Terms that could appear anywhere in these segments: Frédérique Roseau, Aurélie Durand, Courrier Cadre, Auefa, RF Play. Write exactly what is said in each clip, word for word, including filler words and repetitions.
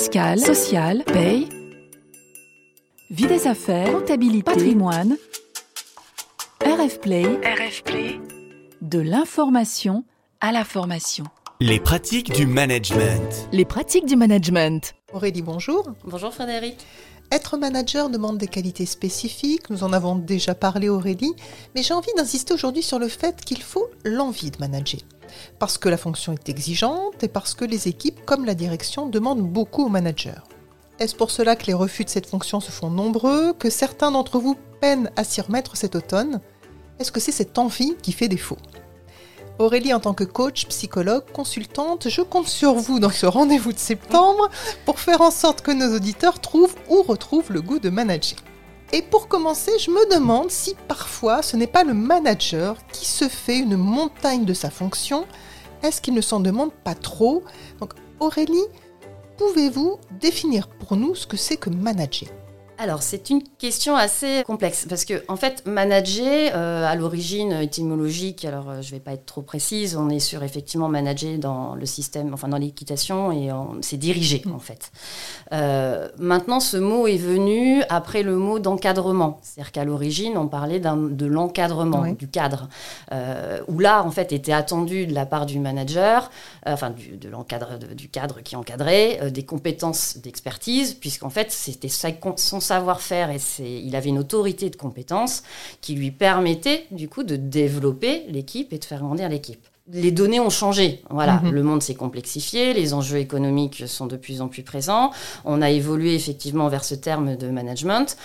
fiscale, sociale, paye, vie des affaires, comptabilité, patrimoine, R F Play, R F Play, de l'information à la formation. Les pratiques du management. Les pratiques du management. Aurélie, bonjour. Bonjour Frédérique. Être manager demande des qualités spécifiques, nous en avons déjà parlé Aurélie, mais j'ai envie d'insister aujourd'hui sur le fait qu'il faut l'envie de manager. Parce que la fonction est exigeante et parce que les équipes comme la direction demandent beaucoup aux managers. Est-ce pour cela que les refus de cette fonction se font nombreux, que certains d'entre vous peinent à s'y remettre cet automne? Est-ce que c'est cette envie qui fait défaut? Aurélie, en tant que coach, psychologue, consultante, je compte sur vous dans ce rendez-vous de septembre pour faire en sorte que nos auditeurs trouvent ou retrouvent le goût de manager. Et pour commencer, je me demande si parfois ce n'est pas le manager qui se fait une montagne de sa fonction. Est-ce qu'il ne s'en demande pas trop? Donc Aurélie, pouvez-vous définir pour nous ce que c'est que manager? Alors, c'est une question assez complexe parce que, en fait, manager, euh, à l'origine étymologique, alors euh, je ne vais pas être trop précise, on est sur effectivement manager dans le système, enfin dans l'équitation, et on, c'est diriger, en fait. Euh, maintenant, ce mot est venu après le mot d'encadrement. C'est-à-dire qu'à l'origine, on parlait d'un, de l'encadrement, oui. du cadre, euh, où là, en fait, était attendu de la part du manager, euh, enfin du, de l'encadre, de, du cadre qui encadrait, euh, des compétences d'expertise, puisqu'en fait, c'était son savoir-faire, et c'est, il avait une autorité de compétences qui lui permettait du coup de développer l'équipe et de faire grandir l'équipe. Les données ont changé, voilà. Mm-hmm. Le monde s'est complexifié, les enjeux économiques sont de plus en plus présents, on a évolué effectivement vers ce terme de management.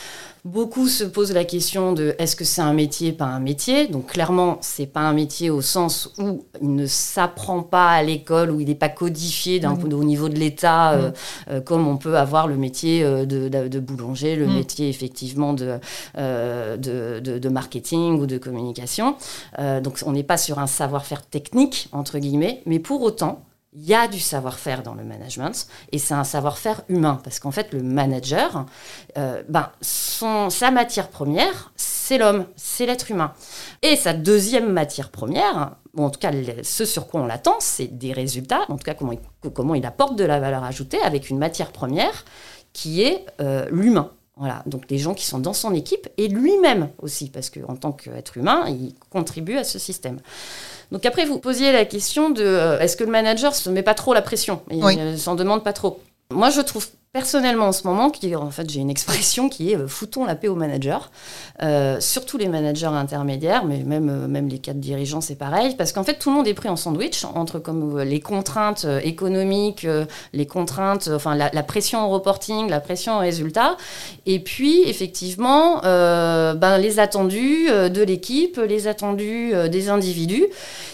Beaucoup se posent la question de est-ce que c'est un métier, pas un métier? Donc clairement, c'est pas un métier au sens où il ne s'apprend pas à l'école, où il n'est pas codifié d'un, mmh. au niveau de l'État, mmh. euh, euh, comme on peut avoir le métier de, de, de boulanger, le mmh. métier effectivement de, euh, de, de, de marketing ou de communication. Euh, donc on n'est pas sur un savoir-faire technique, entre guillemets, mais pour autant, il y a du savoir-faire dans le management et c'est un savoir-faire humain parce qu'en fait, le manager, euh, ben, son, sa matière première, c'est l'homme, c'est l'être humain. Et sa deuxième matière première, bon, en tout cas, ce sur quoi on l'attend, c'est des résultats, en tout cas, comment il, comment il apporte de la valeur ajoutée avec une matière première qui est euh, l'humain. Voilà, donc les gens qui sont dans son équipe et lui-même aussi, parce qu'en tant qu'être humain, il contribue à ce système. Donc après, vous posiez la question de euh, est-ce que le manager se met pas trop la pression et oui. ne s'en demande pas trop? Moi, je trouve personnellement en ce moment, qui, en fait, j'ai une expression qui est euh, « foutons la paix aux managers euh, », surtout les managers intermédiaires, mais même, euh, même les cadres dirigeants, c'est pareil, parce qu'en fait, tout le monde est pris en sandwich entre comme, euh, les contraintes économiques, euh, les contraintes, euh, enfin, la, la pression au reporting, la pression au résultat, et puis, effectivement, euh, ben, les attendus euh, de l'équipe, les attendus euh, des individus,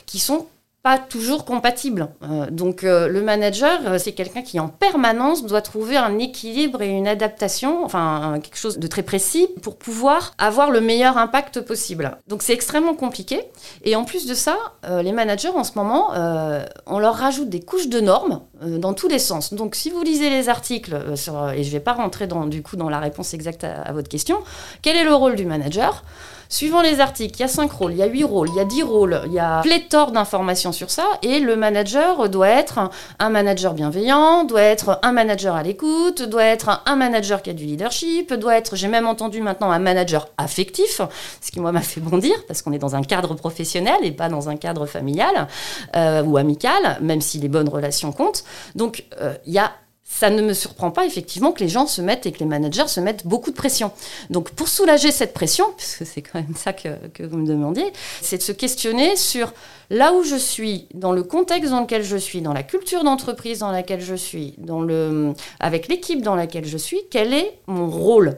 qui sont pas toujours compatible. Euh, donc euh, le manager, euh, c'est quelqu'un qui en permanence doit trouver un équilibre et une adaptation, enfin un, quelque chose de très précis pour pouvoir avoir le meilleur impact possible. Donc c'est extrêmement compliqué. Et en plus de ça, euh, les managers en ce moment, euh, on leur rajoute des couches de normes euh, dans tous les sens. Donc si vous lisez les articles, euh, sur, et je vais pas rentrer dans, du coup dans la réponse exacte à, à votre question, quel est le rôle du manager ? Suivant les articles, il y a cinq rôles, il y a huit rôles, il y a dix rôles, il y a pléthore d'informations sur ça. Et le manager doit être un manager bienveillant, doit être un manager à l'écoute, doit être un manager qui a du leadership, doit être, j'ai même entendu maintenant, un manager affectif, ce qui moi m'a fait bondir, parce qu'on est dans un cadre professionnel et pas dans un cadre familial euh, ou amical, même si les bonnes relations comptent. Donc, euh, il y a... Ça ne me surprend pas, effectivement, que les gens se mettent et que les managers se mettent beaucoup de pression. Donc, pour soulager cette pression, parce que c'est quand même ça que, que vous me demandiez, c'est de se questionner sur là où je suis, dans le contexte dans lequel je suis, dans la culture d'entreprise dans laquelle je suis, dans le, avec l'équipe dans laquelle je suis, quel est mon rôle ?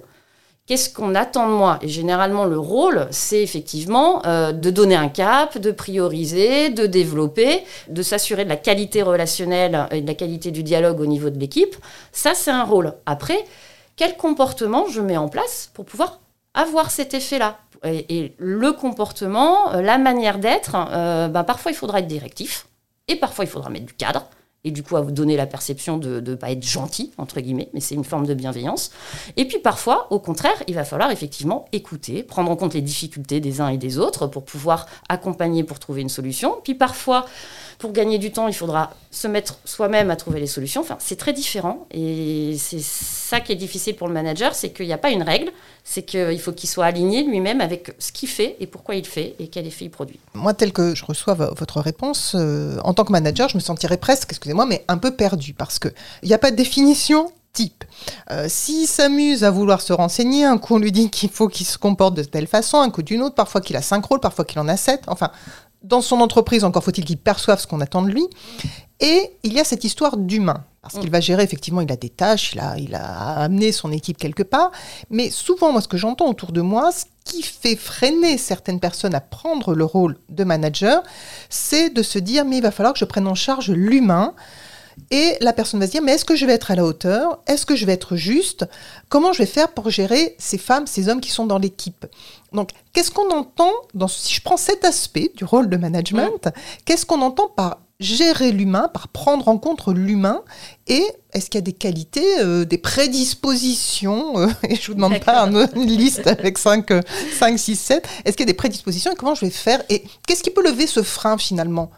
Qu'est-ce qu'on attend de moi? Et généralement, le rôle, c'est effectivement euh, de donner un cap, de prioriser, de développer, de s'assurer de la qualité relationnelle et de la qualité du dialogue au niveau de l'équipe. Ça, c'est un rôle. Après, quel comportement je mets en place pour pouvoir avoir cet effet-là? Et, et le comportement, la manière d'être, euh, ben, parfois, il faudra être directif et parfois, il faudra mettre du cadre. Et du coup, à vous donner la perception de ne pas être gentil, entre guillemets, mais c'est une forme de bienveillance. Et puis parfois, au contraire, il va falloir effectivement écouter, prendre en compte les difficultés des uns et des autres pour pouvoir accompagner, pour trouver une solution. Puis parfois, Pour gagner du temps, il faudra se mettre soi-même à trouver les solutions. Enfin, c'est très différent et c'est ça qui est difficile pour le manager, c'est qu'il n'y a pas une règle, c'est qu'il faut qu'il soit aligné lui-même avec ce qu'il fait et pourquoi il fait et quel effet il produit. Moi, tel que je reçois votre réponse, euh, en tant que manager, je me sentirais presque, excusez-moi, mais un peu perdu parce qu'il n'y a pas de définition type. Euh, s'il s'amuse à vouloir se renseigner, un coup on lui dit qu'il faut qu'il se comporte de telle façon, un coup d'une autre, parfois qu'il a cinq rôles, parfois qu'il en a sept, enfin, dans son entreprise, encore faut-il qu'il perçoive ce qu'on attend de lui. Et il y a cette histoire d'humain, parce mmh. qu'il va gérer, effectivement, il a des tâches, il a, il a amené son équipe quelque part, mais souvent, moi, ce que j'entends autour de moi, ce qui fait freiner certaines personnes à prendre le rôle de manager, c'est de se dire, mais il va falloir que je prenne en charge l'humain. Et la personne va se dire, mais est-ce que je vais être à la hauteur ? Est-ce que je vais être juste ? Comment je vais faire pour gérer ces femmes, ces hommes qui sont dans l'équipe ? Donc, qu'est-ce qu'on entend, dans, si je prends cet aspect du rôle de management, mmh. qu'est-ce qu'on entend par gérer l'humain, par prendre en compte l'humain ? Et est-ce qu'il y a des qualités, euh, des prédispositions euh, et je ne vous demande D'accord. pas une liste avec cinq, six, sept. Est-ce qu'il y a des prédispositions et comment je vais faire ? Et qu'est-ce qui peut lever ce frein finalement ?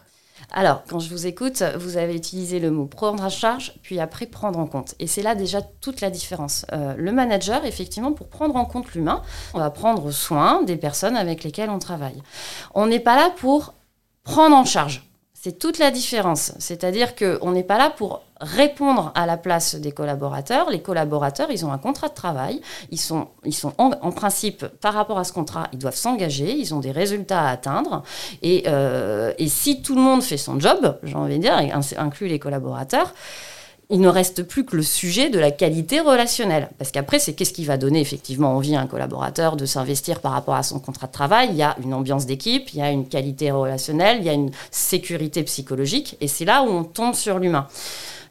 Alors, quand je vous écoute, vous avez utilisé le mot « prendre en charge », puis après « prendre en compte ». Et c'est là déjà toute la différence. Euh, le manager, effectivement, pour prendre en compte l'humain, on va prendre soin des personnes avec lesquelles on travaille. On n'est pas là pour prendre en charge. C'est toute la différence. C'est-à-dire qu'on n'est pas là pour répondre à la place des collaborateurs. Les collaborateurs, ils ont un contrat de travail. Ils sont, ils sont en, en principe, par rapport à ce contrat, ils doivent s'engager. Ils ont des résultats à atteindre. Et, euh, et si tout le monde fait son job, j'ai envie de dire, inclut les collaborateurs, il ne reste plus que le sujet de la qualité relationnelle. Parce qu'après, c'est qu'est-ce qui va donner effectivement envie à un collaborateur de s'investir par rapport à son contrat de travail. Il y a une ambiance d'équipe, il y a une qualité relationnelle, il y a une sécurité psychologique. Et c'est là où on tombe sur l'humain.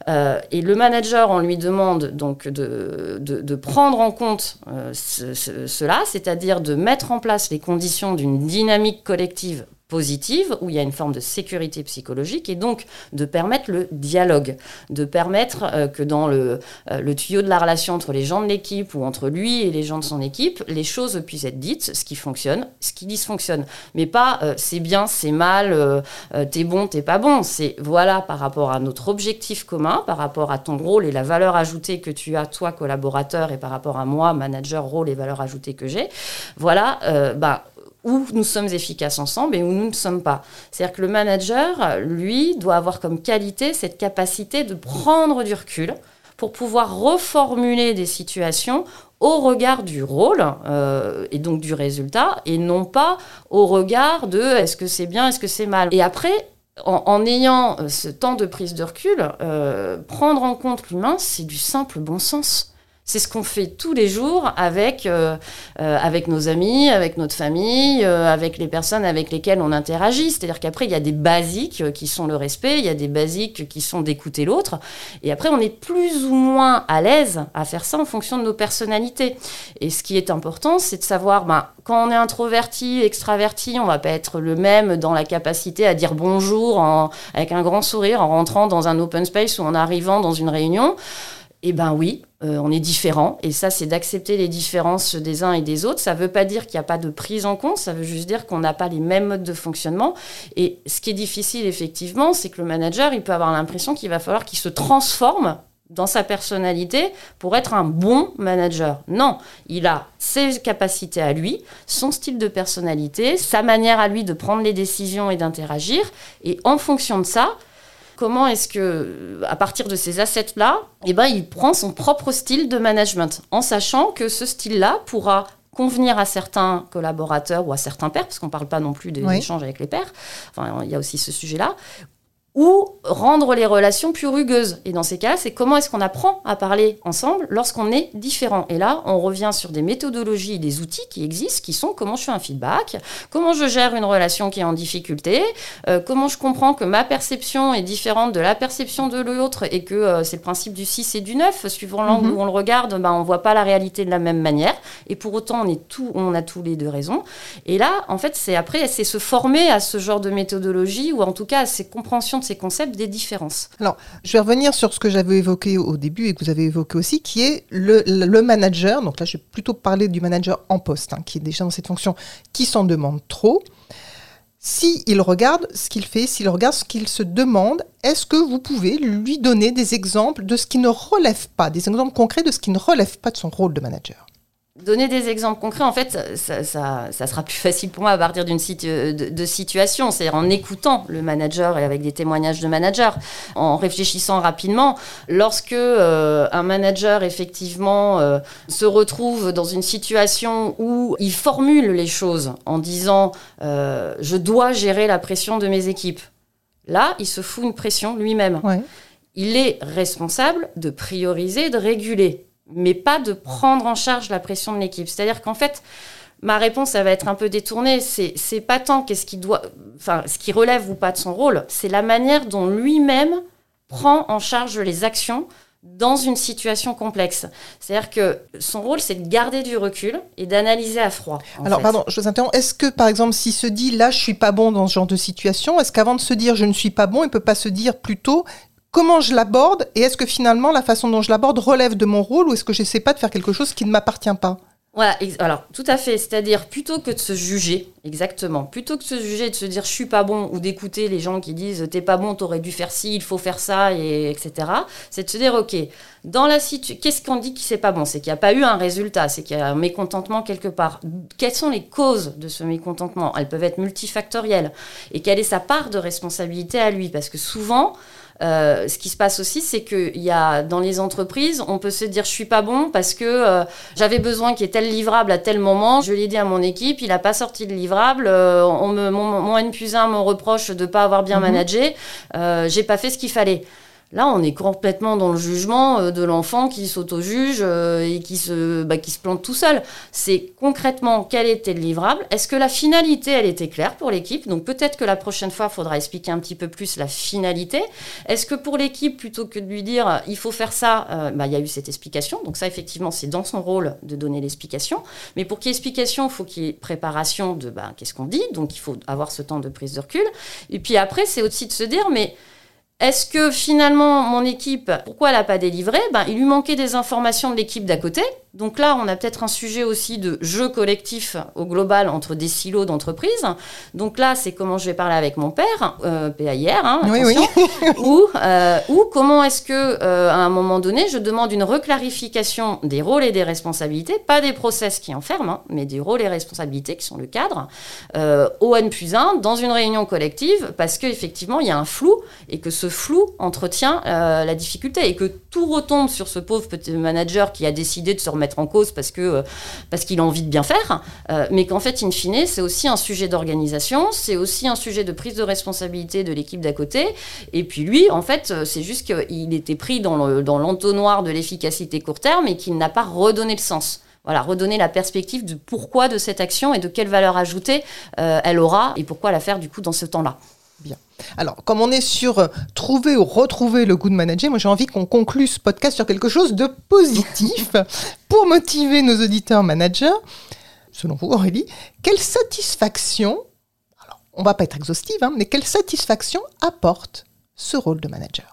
Euh, et le manager, on lui demande donc de, de, de prendre en compte euh, ce, ce, cela, c'est-à-dire de mettre en place les conditions d'une dynamique collective positive, où il y a une forme de sécurité psychologique, et donc de permettre le dialogue, de permettre euh, que dans le, euh, le tuyau de la relation entre les gens de l'équipe ou entre lui et les gens de son équipe, les choses puissent être dites, ce qui fonctionne, ce qui dysfonctionne. Mais pas euh, c'est bien, c'est mal, euh, euh, t'es bon, t'es pas bon. C'est voilà par rapport à notre objectif commun, par rapport à ton rôle et la valeur ajoutée que tu as, toi, collaborateur, et par rapport à moi, manager, rôle et valeur ajoutée que j'ai. Voilà, euh, bah, où nous sommes efficaces ensemble et où nous ne sommes pas. C'est-à-dire que le manager, lui, doit avoir comme qualité cette capacité de prendre du recul pour pouvoir reformuler des situations au regard du rôle euh, et donc du résultat et non pas au regard de « est-ce que c'est bien, est-ce que c'est mal ?» Et après, en, en ayant ce temps de prise de recul, euh, prendre en compte l'humain, c'est du simple bon sens. C'est ce qu'on fait tous les jours avec, euh, euh, avec nos amis, avec notre famille, euh, avec les personnes avec lesquelles on interagit. C'est-à-dire qu'après, il y a des basiques qui sont le respect, il y a des basiques qui sont d'écouter l'autre. Et après, on est plus ou moins à l'aise à faire ça en fonction de nos personnalités. Et ce qui est important, c'est de savoir, ben, quand on est introverti, extraverti, on va pas être le même dans la capacité à dire bonjour en, avec un grand sourire en rentrant dans un open space ou en arrivant dans une réunion. Eh ben oui, euh, on est différents. Et ça, c'est d'accepter les différences des uns et des autres. Ça ne veut pas dire qu'il n'y a pas de prise en compte. Ça veut juste dire qu'on n'a pas les mêmes modes de fonctionnement. Et ce qui est difficile, effectivement, c'est que le manager, il peut avoir l'impression qu'il va falloir qu'il se transforme dans sa personnalité pour être un bon manager. Non, il a ses capacités à lui, son style de personnalité, sa manière à lui de prendre les décisions et d'interagir. Et en fonction de ça, comment est-ce que, à partir de ces assets-là, eh ben, il prend son propre style de management, en sachant que ce style-là pourra convenir à certains collaborateurs ou à certains pairs, parce qu'on ne parle pas non plus des oui. échanges avec les pairs, enfin, il y a aussi ce sujet-là, ou rendre les relations plus rugueuses. Et dans ces cas-là, c'est comment est-ce qu'on apprend à parler ensemble lorsqu'on est différent. Et là, on revient sur des méthodologies et des outils qui existent, qui sont comment je fais un feedback, comment je gère une relation qui est en difficulté, euh, comment je comprends que ma perception est différente de la perception de l'autre et que euh, c'est le principe du six et du neuf. Suivant l'angle mm-hmm. où on le regarde, bah, on ne voit pas la réalité de la même manière. Et pour autant, on, est tout, on a tous les deux raisons. Et là, en fait, c'est après, c'est se former à ce genre de méthodologie ou en tout cas à ces compréhensions de ces concepts des différences. Alors, je vais revenir sur ce que j'avais évoqué au début et que vous avez évoqué aussi, qui est le, le manager. Donc là, je vais plutôt parler du manager en poste, hein, qui est déjà dans cette fonction, qui s'en demande trop. s'il regarde ce qu'il fait, s'il regarde ce qu'il se demande, est-ce que vous pouvez lui donner des exemples de ce qui ne relève pas, des exemples concrets de ce qui ne relève pas de son rôle de manager ? Donner des exemples concrets, en fait, ça, ça, ça sera plus facile pour moi à partir d'une situ- de, de situation, c'est-à-dire en écoutant le manager et avec des témoignages de managers, en réfléchissant rapidement. Lorsque euh, un manager, effectivement, euh, se retrouve dans une situation où il formule les choses en disant euh, « je dois gérer la pression de mes équipes », là, il se fout une pression lui-même. Ouais. Il est responsable de prioriser, de réguler, mais pas de prendre en charge la pression de l'équipe. C'est-à-dire qu'en fait, ma réponse, ça va être un peu détournée. C'est, c'est pas tant qu'est-ce qui doit, enfin, ce qui relève ou pas de son rôle, c'est la manière dont lui-même prend en charge les actions dans une situation complexe. C'est-à-dire que son rôle, c'est de garder du recul et d'analyser à froid. Alors, fait. pardon, je vous interromps. Est-ce que, par exemple, s'il se dit « là, je suis pas bon dans ce genre de situation », est-ce qu'avant de se dire « je ne suis pas bon », il peut pas se dire plutôt « comment je l'aborde et est-ce que finalement la façon dont je l'aborde relève de mon rôle ou est-ce que je n'essaie pas de faire quelque chose qui ne m'appartient pas ?» Voilà, ex- alors tout à fait, c'est-à-dire plutôt que de se juger, exactement, plutôt que de se juger, de se dire « je suis pas bon » ou d'écouter les gens qui disent « t'es pas bon, t'aurais dû faire ci, il faut faire ça, et, etc », c'est de se dire « ok, dans la situation, qu'est-ce qu'on dit qui c'est pas bon ?» C'est qu'il n'y a pas eu un résultat, c'est qu'il y a un mécontentement quelque part. Quelles sont les causes de ce mécontentement ? Elles peuvent être multifactorielles. Et quelle est sa part de responsabilité à lui ? Parce que souvent... Euh, ce qui se passe aussi, c'est qu'il y a dans les entreprises, on peut se dire je suis pas bon parce que euh, j'avais besoin qu'il y ait tel livrable à tel moment, je l'ai dit à mon équipe, il a pas sorti de livrable, euh, on me, mon, mon N plus un me reproche de pas avoir bien mmh. managé, euh, j'ai pas fait ce qu'il fallait. Là, on est complètement dans le jugement de l'enfant qui s'auto-juge et qui se, bah, qui se plante tout seul. C'est concrètement quel était le livrable. Est-ce que la finalité, elle était claire pour l'équipe ? Donc peut-être que la prochaine fois, il faudra expliquer un petit peu plus la finalité. Est-ce que pour l'équipe, plutôt que de lui dire il faut faire ça, euh, bah, il y a eu cette explication. Donc ça, effectivement, c'est dans son rôle de donner l'explication. Mais pour qu'il y ait explication, il faut qu'il y ait préparation de bah, qu'est-ce qu'on dit. Donc il faut avoir ce temps de prise de recul. Et puis après, c'est aussi de se dire mais... est-ce que finalement, mon équipe, pourquoi elle n'a pas délivré ? Ben, il lui manquait des informations de l'équipe d'à côté. Donc là, on a peut-être un sujet aussi de jeu collectif au global entre des silos d'entreprise. Donc là, c'est comment je vais parler avec mon père, euh, P A I R, hein, attention, oui, oui. ou, euh, ou comment est-ce que, euh, à un moment donné, je demande une reclarification des rôles et des responsabilités, pas des process qui enferment, hein, mais des rôles et responsabilités qui sont le cadre, euh, au N plus un, dans une réunion collective, parce qu'effectivement, il y a un flou et que ce flou entretient euh, la difficulté et que tout retombe sur ce pauvre petit manager qui a décidé de se remettre en cause parce que euh, parce qu'il a envie de bien faire, euh, mais qu'en fait in fine c'est aussi un sujet d'organisation, c'est aussi un sujet de prise de responsabilité de l'équipe d'à côté et puis lui en fait c'est juste qu'il était pris dans, le, dans l'entonnoir de l'efficacité court terme et qu'il n'a pas redonné le sens. Voilà, redonner la perspective du pourquoi de cette action et de quelle valeur ajoutée euh, elle aura et pourquoi la faire du coup dans ce temps-là. Bien. Alors, comme on est sur trouver ou retrouver le goût de manager, moi j'ai envie qu'on conclue ce podcast sur quelque chose de positif pour motiver nos auditeurs managers. Selon vous, Aurélie, quelle satisfaction, alors on va pas être exhaustive, hein, mais quelle satisfaction apporte ce rôle de manager ?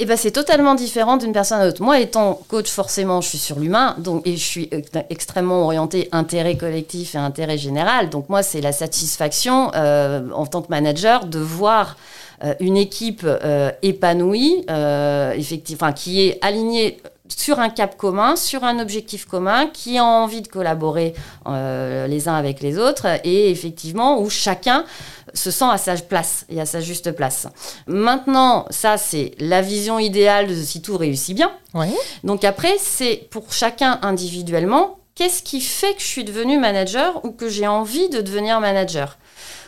Eh ben, c'est totalement différent d'une personne à l'autre. Moi, étant coach, forcément, je suis sur l'humain, donc, et je suis extrêmement orientée intérêt collectif et intérêt général. Donc, moi, c'est la satisfaction, euh, en tant que manager, de voir euh, une équipe euh, épanouie, euh, effectivement, enfin, qui est alignée sur un cap commun, sur un objectif commun, qui a envie de collaborer euh, les uns avec les autres et effectivement où chacun se sent à sa place et à sa juste place. Maintenant, ça c'est la vision idéale de si tout réussit bien. Oui. Donc après, c'est pour chacun individuellement, qu'est-ce qui fait que je suis devenue manager ou que j'ai envie de devenir manager ?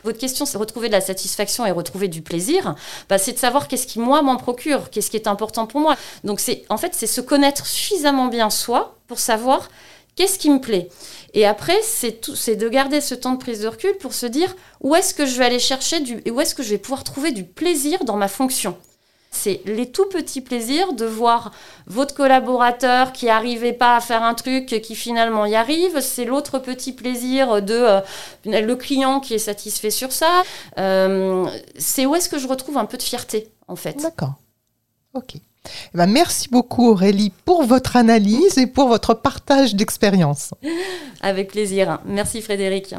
Votre question, c'est retrouver de la satisfaction et retrouver du plaisir. Bah, c'est de savoir qu'est-ce qui, moi, m'en procure, qu'est-ce qui est important pour moi. Donc, c'est, en fait, c'est se connaître suffisamment bien soi pour savoir qu'est-ce qui me plaît. Et après, c'est, tout, c'est de garder ce temps de prise de recul pour se dire où est-ce que je vais aller chercher du, et où est-ce que je vais pouvoir trouver du plaisir dans ma fonction. C'est les tout petits plaisirs de voir votre collaborateur qui n'arrivait pas à faire un truc, qui finalement y arrive. C'est l'autre petit plaisir de euh, le client qui est satisfait sur ça. Euh, c'est où est-ce que je retrouve un peu de fierté, en fait. D'accord. OK. Eh bien, merci beaucoup, Aurélie, pour votre analyse et pour votre partage d'expérience. Avec plaisir. Merci, Frédérique.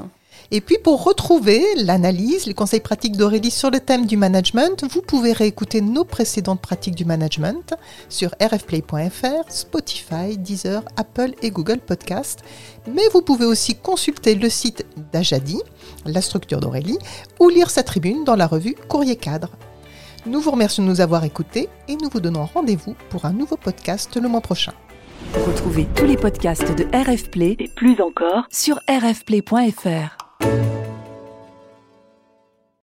Et puis pour retrouver l'analyse, les conseils pratiques d'Aurélie sur le thème du management, vous pouvez réécouter nos précédentes pratiques du management sur r f play point f r, Spotify, Deezer, Apple et Google Podcasts. Mais vous pouvez aussi consulter le site d'Ajadi, la structure d'Aurélie, ou lire sa tribune dans la revue Courrier Cadre. Nous vous remercions de nous avoir écoutés et nous vous donnons rendez-vous pour un nouveau podcast le mois prochain. Retrouvez tous les podcasts de R F Play et plus encore sur r f play point f r.